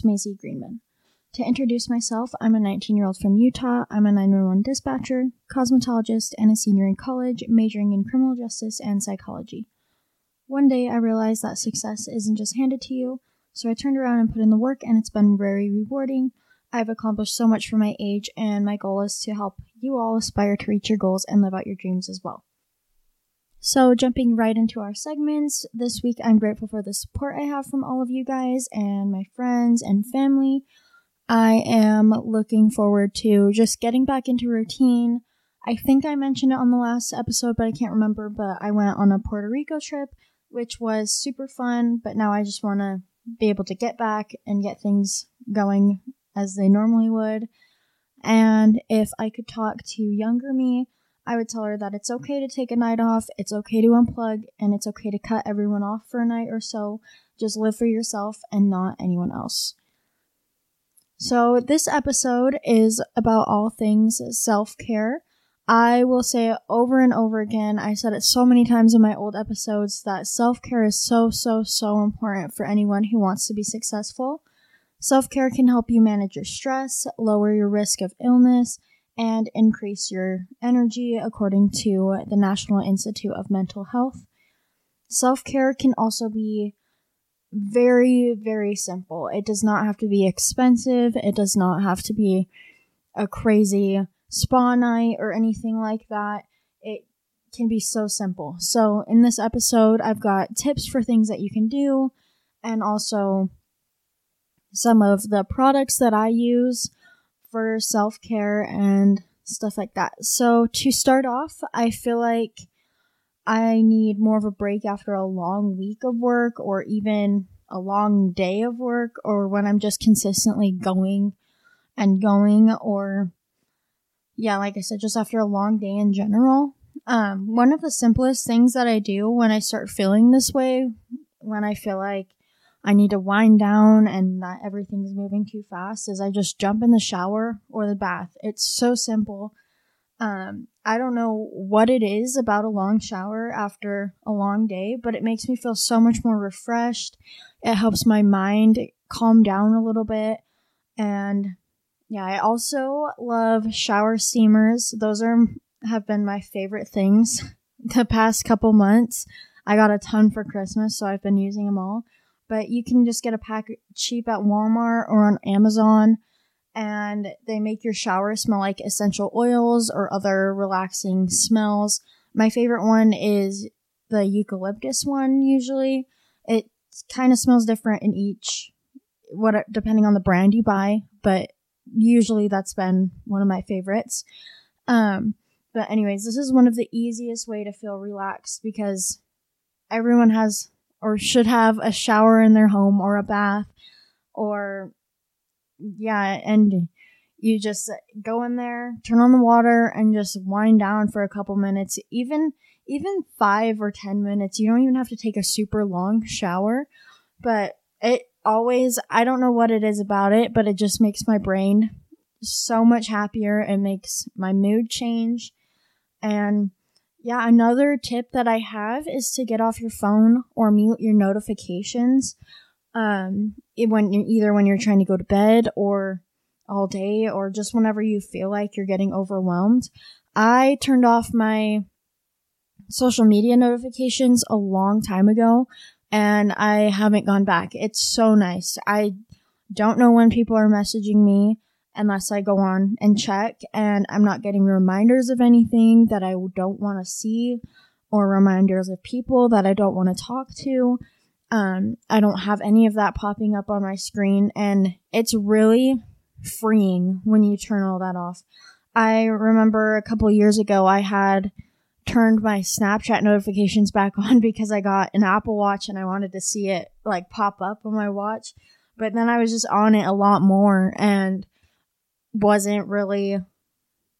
It's Maisie Greenman. To introduce myself, I'm a 19-year-old from Utah. I'm a 911 dispatcher, cosmetologist, and a senior in college, majoring in criminal justice and psychology. One day, I realized that success isn't just handed to you, so I turned around and put in the work, and it's been very rewarding. I've accomplished so much for my age, and my goal is to help you all aspire to reach your goals and live out your dreams as well. So, jumping right into our segments, this week I'm grateful for the support I have from all of you guys and my friends and family. I am looking forward to just getting back into routine. I think I mentioned it on the last episode, but I can't remember, but I went on a Puerto Rico trip, which was super fun, but now I just want to be able to get back and get things going as they normally would. And if I could talk to younger me, I would tell her that it's okay to take a night off, it's okay to unplug, and it's okay to cut everyone off for a night or so. Just live for yourself and not anyone else. So this episode is about all things self-care. I will say it over and over again. I said it so many times in my old episodes that self-care is so important for anyone who wants to be successful. Self-care can help you manage your stress, lower your risk of illness, and increase your energy according to the National Institute of Mental Health. Self-care can also be very simple. It does not have to be expensive. It does not have to be a crazy spa night or anything like that. It can be so simple. So in this episode, I've got tips for things that you can do and also some of the products that I use for self-care and stuff like that. So to start off, I feel like I need more of a break after a long week of work or even a long day of work, or when I'm just consistently going and going, or like I said, just after a long day in general. One of the simplest things that I do when I start feeling this way, when I feel like I need to wind down and that everything's moving too fast, is I just jump in the shower or the bath. It's so simple. I don't know what it is about a long shower after a long day, but it makes me feel so much more refreshed. It helps my mind calm down a little bit. And yeah, I also love shower steamers. Those have been my favorite things the past couple months. I got a ton for Christmas, so I've been using them all. But you can just get a pack cheap at Walmart or on Amazon, and they make your shower smell like essential oils or other relaxing smells. My favorite one is the eucalyptus one, usually. It kind of smells different in each, depending on the brand you buy, but usually that's been one of my favorites. But anyways, this is one of the easiest way to feel relaxed, because everyone has or should have a shower in their home or a bath, or and you just go in there, turn on the water, and just wind down for a couple minutes. Even 5 or 10 minutes. You don't even have to take a super long shower. But it always, I don't know what it is about it, but it just makes my brain so much happier. It makes my mood change. And yeah, another tip that I have is to get off your phone or mute your notifications. When you're trying to go to bed or all day, or just whenever you feel like you're getting overwhelmed. I turned off my social media notifications a long time ago, and I haven't gone back. It's so nice. I don't know when people are messaging me unless I go on and check, and I'm not getting reminders of anything that I don't want to see, or reminders of people that I don't want to talk to. I don't have any of that popping up on my screen, and it's really freeing when you turn all that off. I remember a couple years ago I had turned my Snapchat notifications back on because I got an Apple Watch and I wanted to see it like pop up on my watch, but then I was just on it a lot more and wasn't really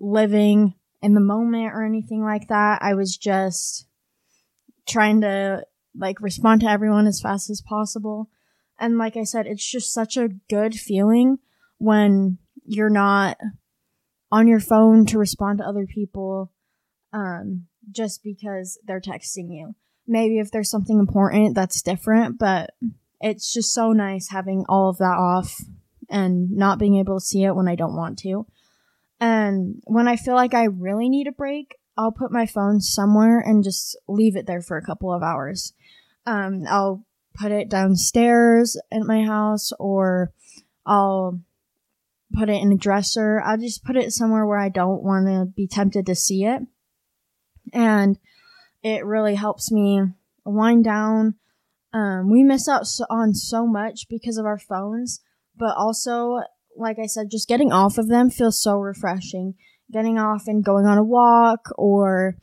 living in the moment or anything like that. I was just trying to respond to everyone as fast as possible. And like I said, it's just such a good feeling when you're not on your phone to respond to other people just because they're texting you. Maybe if there's something important, that's different, but it's just so nice having all of that off and not being able to see it when I don't want to. And when I feel like I really need a break, I'll put my phone somewhere and just leave it there for a couple of hours. I'll put it downstairs at my house, or I'll put it in a dresser. I'll just put it somewhere where I don't want to be tempted to see it. And it really helps me wind down. We miss out on so much because of our phones, but also, like I said, just getting off of them feels so refreshing. Getting off and going on a walk, or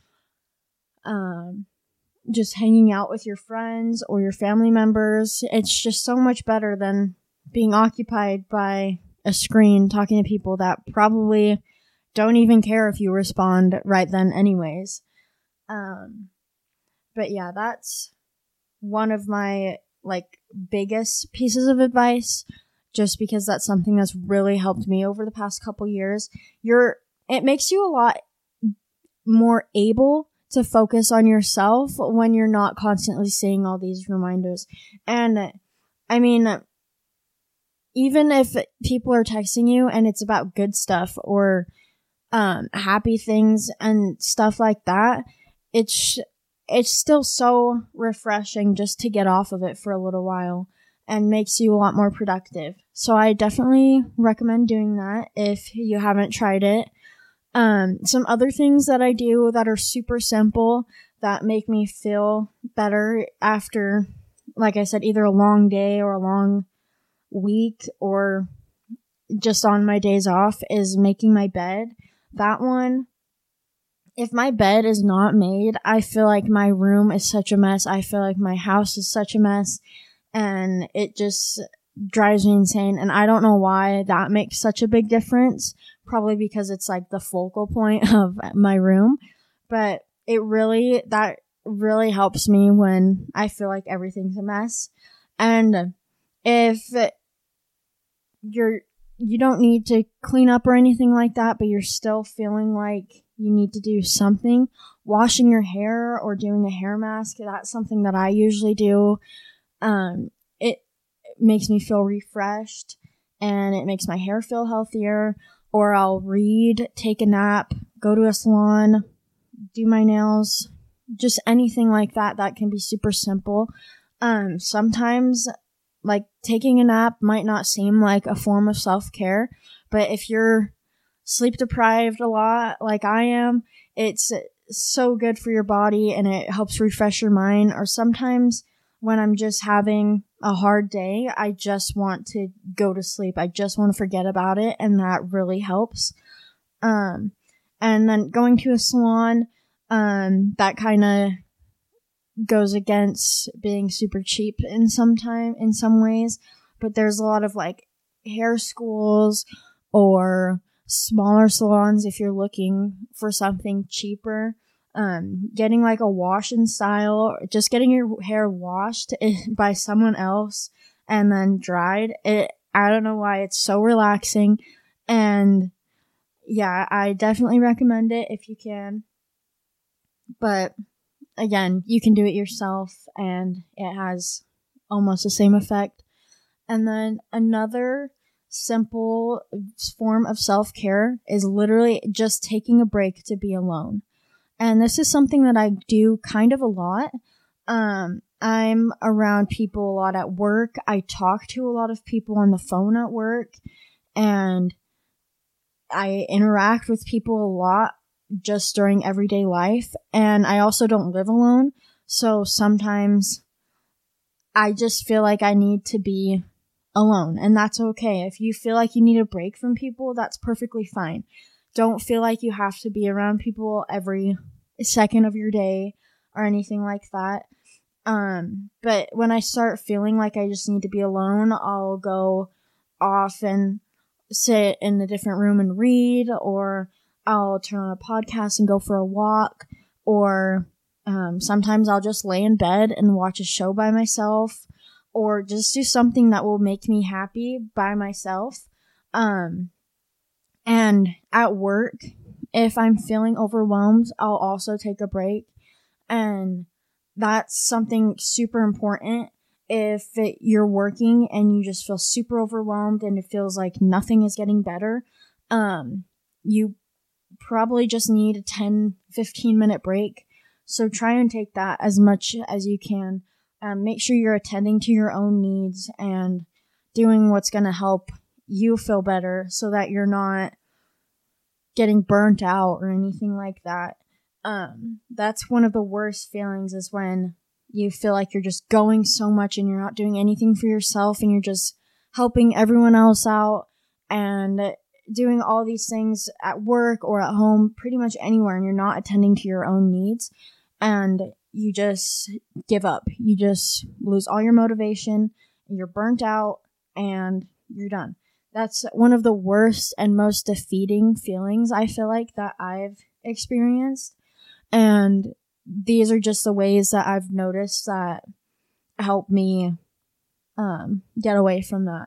just hanging out with your friends or your family members. It's just so much better than being occupied by a screen talking to people that probably don't even care if you respond right then anyways. But yeah, that's one of my biggest pieces of advice, just because that's something that's really helped me over the past couple years. It makes you a lot more able to focus on yourself when you're not constantly seeing all these reminders. And I mean, even if people are texting you and it's about good stuff or happy things and stuff like that, it's still so refreshing just to get off of it for a little while, and makes you a lot more productive. So I definitely recommend doing that if you haven't tried it. Some other things that I do that are super simple that make me feel better after, like I said, either a long day or a long week or just on my days off, is making my bed. That one, if my bed is not made, I feel like my room is such a mess. I feel like my house is such a mess. And it just drives me insane. And I don't know why that makes such a big difference. Probably because it's the focal point of my room. But that really helps me when I feel like everything's a mess. And if you don't need to clean up or anything like that, but you're still feeling like you need to do something, washing your hair or doing a hair mask, that's something that I usually do. It makes me feel refreshed, and it makes my hair feel healthier. Or I'll read, take a nap, go to a salon, do my nails, just anything like that that can be super simple. Sometimes taking a nap might not seem like a form of self-care, but if you're sleep deprived a lot like I am, it's so good for your body and it helps refresh your mind. Or sometimes when I'm just having a hard day, I just want to go to sleep. I just want to forget about it, and that really helps. And then going to a salon, that kind of goes against being super cheap in some ways. But there's a lot of hair schools or smaller salons if you're looking for something cheaper. Getting a wash and style, just getting your hair washed by someone else and then dried. I don't know why it's so relaxing. And yeah, I definitely recommend it if you can. But again, you can do it yourself and it has almost the same effect. And then another simple form of self-care is literally just taking a break to be alone. And this is something that I do kind of a lot. I'm around people a lot at work. I talk to a lot of people on the phone at work. And I interact with people a lot just during everyday life. And I also don't live alone. So sometimes I just feel like I need to be alone. And that's okay. If you feel like you need a break from people, that's perfectly fine. Don't feel like you have to be around people every second of your day or anything like that. But when I start feeling like I just need to be alone, I'll go off and sit in a different room and read, or I'll turn on a podcast and go for a walk, or sometimes I'll just lay in bed and watch a show by myself, or just do something that will make me happy by myself. And at work, if I'm feeling overwhelmed, I'll also take a break. And that's something super important. if you're working and you just feel super overwhelmed and it feels like nothing is getting better, you probably just need a 10-15 minute break. So try and take that as much as you can. Make sure you're attending to your own needs and doing what's going to help you feel better so that you're not getting burnt out or anything like that. That's one of the worst feelings, is when you feel like you're just going so much and you're not doing anything for yourself and you're just helping everyone else out and doing all these things at work or at home, pretty much anywhere, and you're not attending to your own needs, and you just give up. You just lose all your motivation, you're burnt out, and you're done. That's one of the worst and most defeating feelings, I feel like, that I've experienced. And these are just the ways that I've noticed that help me get away from that.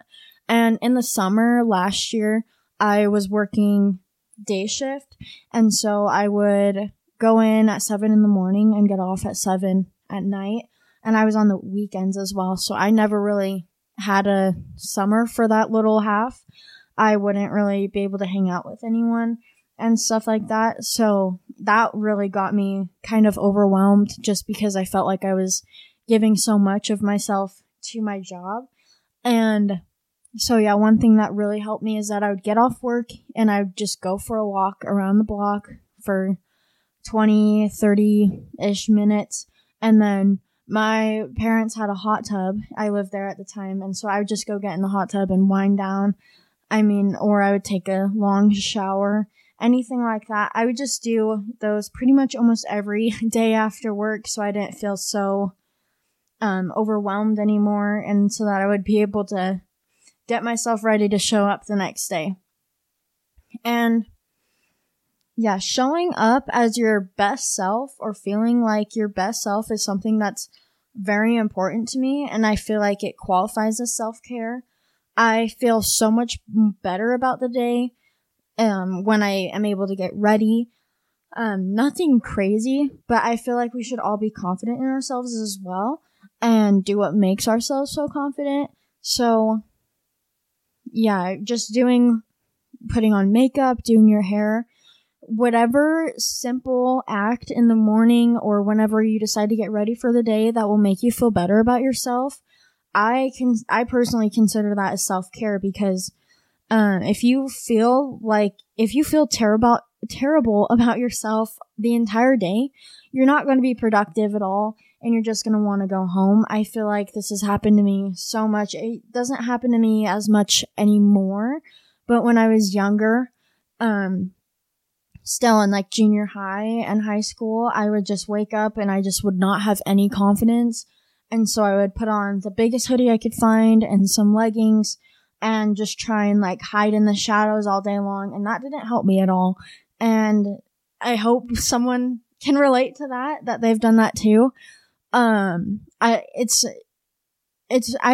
And in the summer last year, I was working day shift, and so I would go in at 7 in the morning and get off at 7 at night, and I was on the weekends as well, so I never really had a summer for that little half. I wouldn't really be able to hang out with anyone and stuff like that, so that really got me kind of overwhelmed, just because I felt like I was giving so much of myself to my job. And so yeah, one thing that really helped me is that I would get off work and I would just go for a walk around the block for 20, 30-ish minutes. And then my parents had a hot tub. I lived there at the time. And so I would just go get in the hot tub and wind down. Or I would take a long shower, anything like that. I would just do those pretty much almost every day after work, so I didn't feel so overwhelmed anymore, and so that I would be able to get myself ready to show up the next day. And yeah, showing up as your best self, or feeling like your best self, is something that's very important to me, and I feel like it qualifies as self-care. I feel so much better about the day when I am able to get ready. Nothing crazy, but I feel like we should all be confident in ourselves as well and do what makes ourselves so confident. So yeah, just putting on makeup, doing your hair, whatever simple act in the morning or whenever you decide to get ready for the day that will make you feel better about yourself. I personally consider that as self-care, because if you feel terrible about yourself the entire day, you're not going to be productive at all, and you're just going to want to go home. I feel like this has happened to me so much. It doesn't happen to me as much anymore, but when I was younger, still in like junior high and high school, I would just wake up and I just would not have any confidence. And so I would put on the biggest hoodie I could find and some leggings and just try and like hide in the shadows all day long. And that didn't help me at all. And I hope someone can relate to that they've done that too. I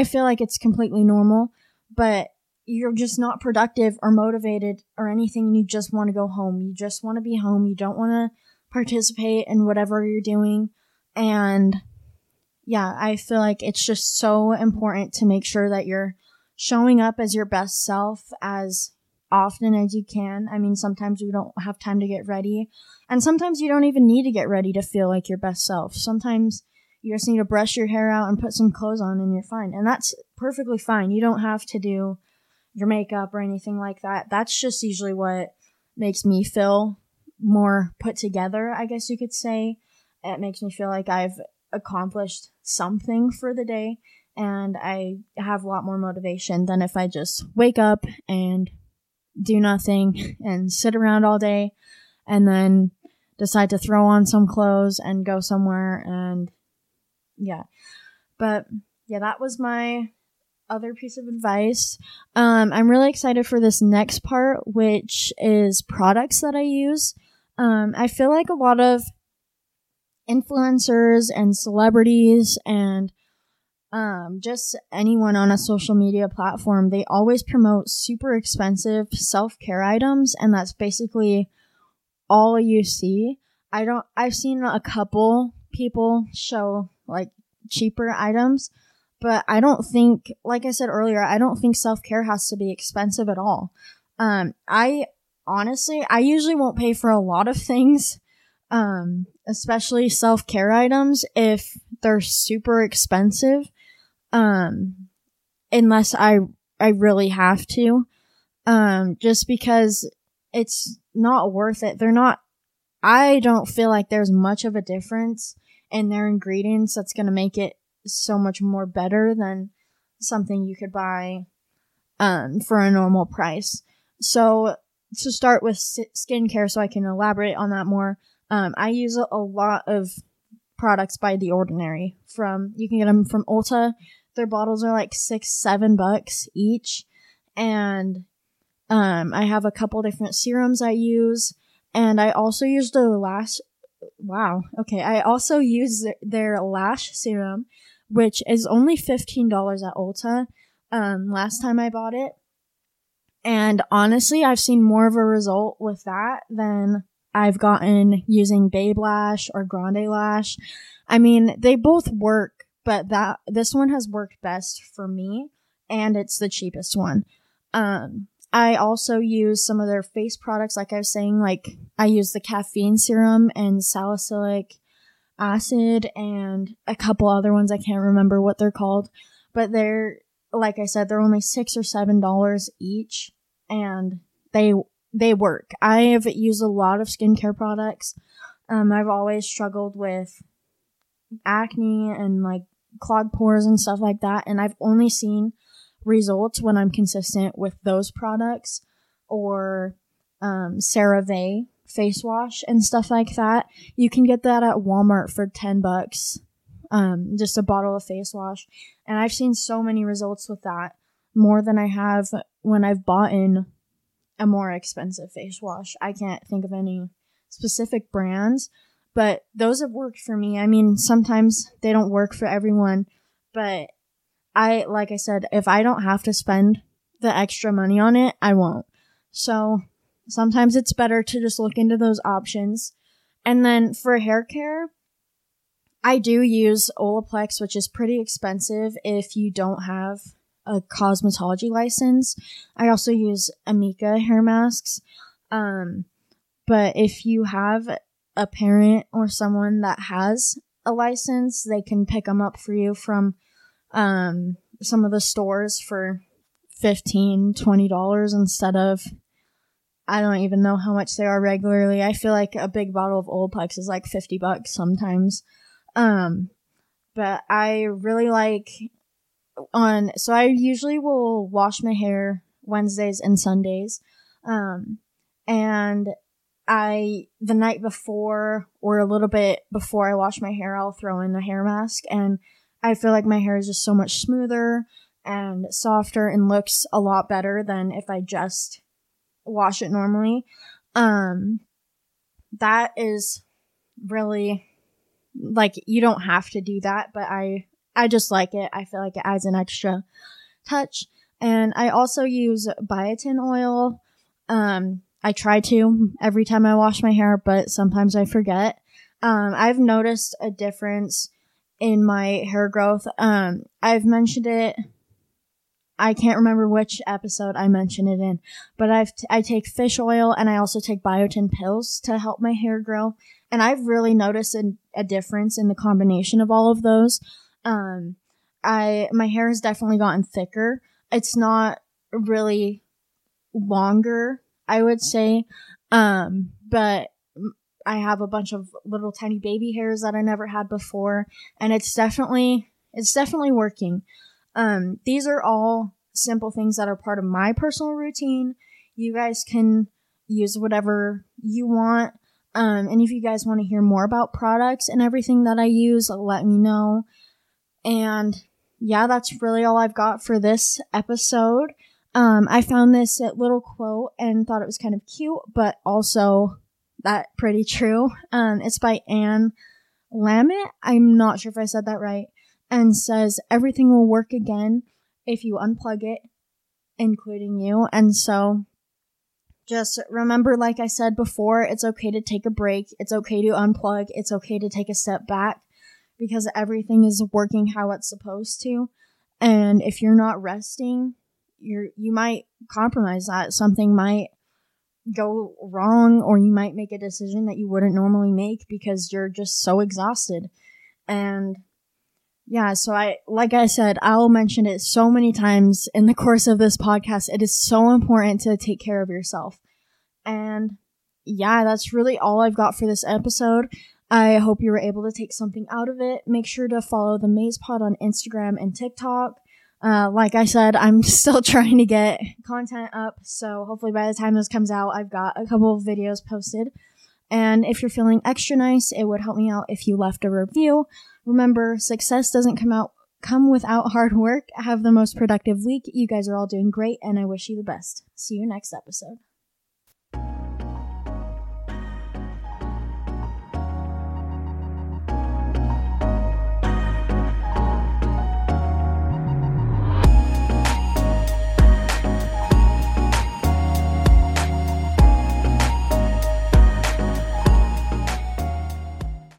feel like it's completely normal, but you're just not productive or motivated or anything. You just want to go home. You just want to be home. You don't want to participate in whatever you're doing. And yeah, I feel like it's just so important to make sure that you're showing up as your best self as often as you can. Sometimes we don't have time to get ready, and sometimes you don't even need to get ready to feel like your best self. Sometimes you just need to brush your hair out and put some clothes on and you're fine. And that's perfectly fine. You don't have to do your makeup or anything like that. That's just usually what makes me feel more put together, I guess you could say. It makes me feel like I've accomplished something for the day, and I have a lot more motivation than if I just wake up and do nothing and sit around all day and then decide to throw on some clothes and go somewhere. And yeah. But yeah, that was my other piece of advice. I'm really excited for this next part, which is products that I use. I feel like a lot of influencers and celebrities and just anyone on a social media platform, they always promote super expensive self-care items, and that's basically all you see. I've seen a couple people show like cheaper items, But I don't think, like I said earlier, I don't think self-care has to be expensive at all. I usually won't pay for a lot of things, especially self-care items if they're super expensive, unless I really have to, just because it's not worth it. I don't feel like there's much of a difference in their ingredients that's going to make it so much more better than something you could buy for a normal price. So to start with skincare, so I can elaborate on that more, I use a lot of products by The Ordinary. You can get them from Ulta. Their bottles are like $6-7 each, and I have a couple different serums I use, and I also use their lash serum, which is only $15 at Ulta, last time I bought it. And honestly, I've seen more of a result with that than I've gotten using Babe Lash or Grande Lash. I mean, they both work, but this one has worked best for me, and it's the cheapest one. I also use some of their face products, like I was saying, like I use the caffeine serum and salicylic acid and a couple other ones. I can't remember what they're called, but like I said, they're only $6 or $7 each, and they work. I have used a lot of skincare products. I've always struggled with acne and like clogged pores and stuff like that, and I've only seen results when I'm consistent with those products or CeraVe face wash and stuff like that. You can get that at Walmart for $10, just a bottle of face wash, and I've seen so many results with that, more than I have when I've bought in a more expensive face wash. I can't think of any specific brands, but those have worked for me. I mean, sometimes they don't work for everyone, but like I said, if I don't have to spend the extra money on it, I won't. So sometimes it's better to just look into those options. And then for hair care, I do use Olaplex, which is pretty expensive if you don't have a cosmetology license. I also use Amica hair masks. But if you have a parent or someone that has a license, they can pick them up for you from some of the stores for $15-20 instead of, I don't even know how much they are regularly. I feel like a big bottle of Olaplex is like $50 sometimes. But I really like so I usually will wash my hair Wednesdays and Sundays. And the night before or a little bit before I wash my hair, I'll throw in a hair mask, and I feel like my hair is just so much smoother and softer and looks a lot better than if I just wash it normally. That is really, like, you don't have to do that, but I just like it. I feel like it adds an extra touch. And I also use biotin oil. I try to every time I wash my hair, but sometimes I forget. I've noticed a difference in my hair growth. I've mentioned it, I can't remember which episode I mentioned it in, but I take fish oil, and I also take biotin pills to help my hair grow, and I've really noticed a difference in the combination of all of those. My hair has definitely gotten thicker. It's not really longer, I would say, but I have a bunch of little tiny baby hairs that I never had before, and it's definitely working. These are all simple things that are part of my personal routine. You guys can use whatever you want. And if you guys want to hear more about products and everything that I use, let me know. And yeah, that's really all I've got for this episode. I found this little quote and thought it was kind of cute, but also that's pretty true. It's by Anne Lamott. I'm not sure if I said that right. And says, everything will work again if you unplug it, including you. And so just remember, like I said before, it's okay to take a break. It's okay to unplug. It's okay to take a step back because everything is working how it's supposed to. And if you're not resting, you might compromise that. Something might go wrong, or you might make a decision that you wouldn't normally make because you're just so exhausted. And yeah, so I'll mention it so many times in the course of this podcast. It is so important to take care of yourself. And yeah, that's really all I've got for this episode. I hope you were able to take something out of it. Make sure to follow the Maze Pod on Instagram and TikTok. Like I said, I'm still trying to get content up, so hopefully by the time this comes out, I've got a couple of videos posted. And if you're feeling extra nice, it would help me out if you left a review. Remember, success doesn't come without hard work. Have the most productive week. You guys are all doing great, and I wish you the best. See you next episode.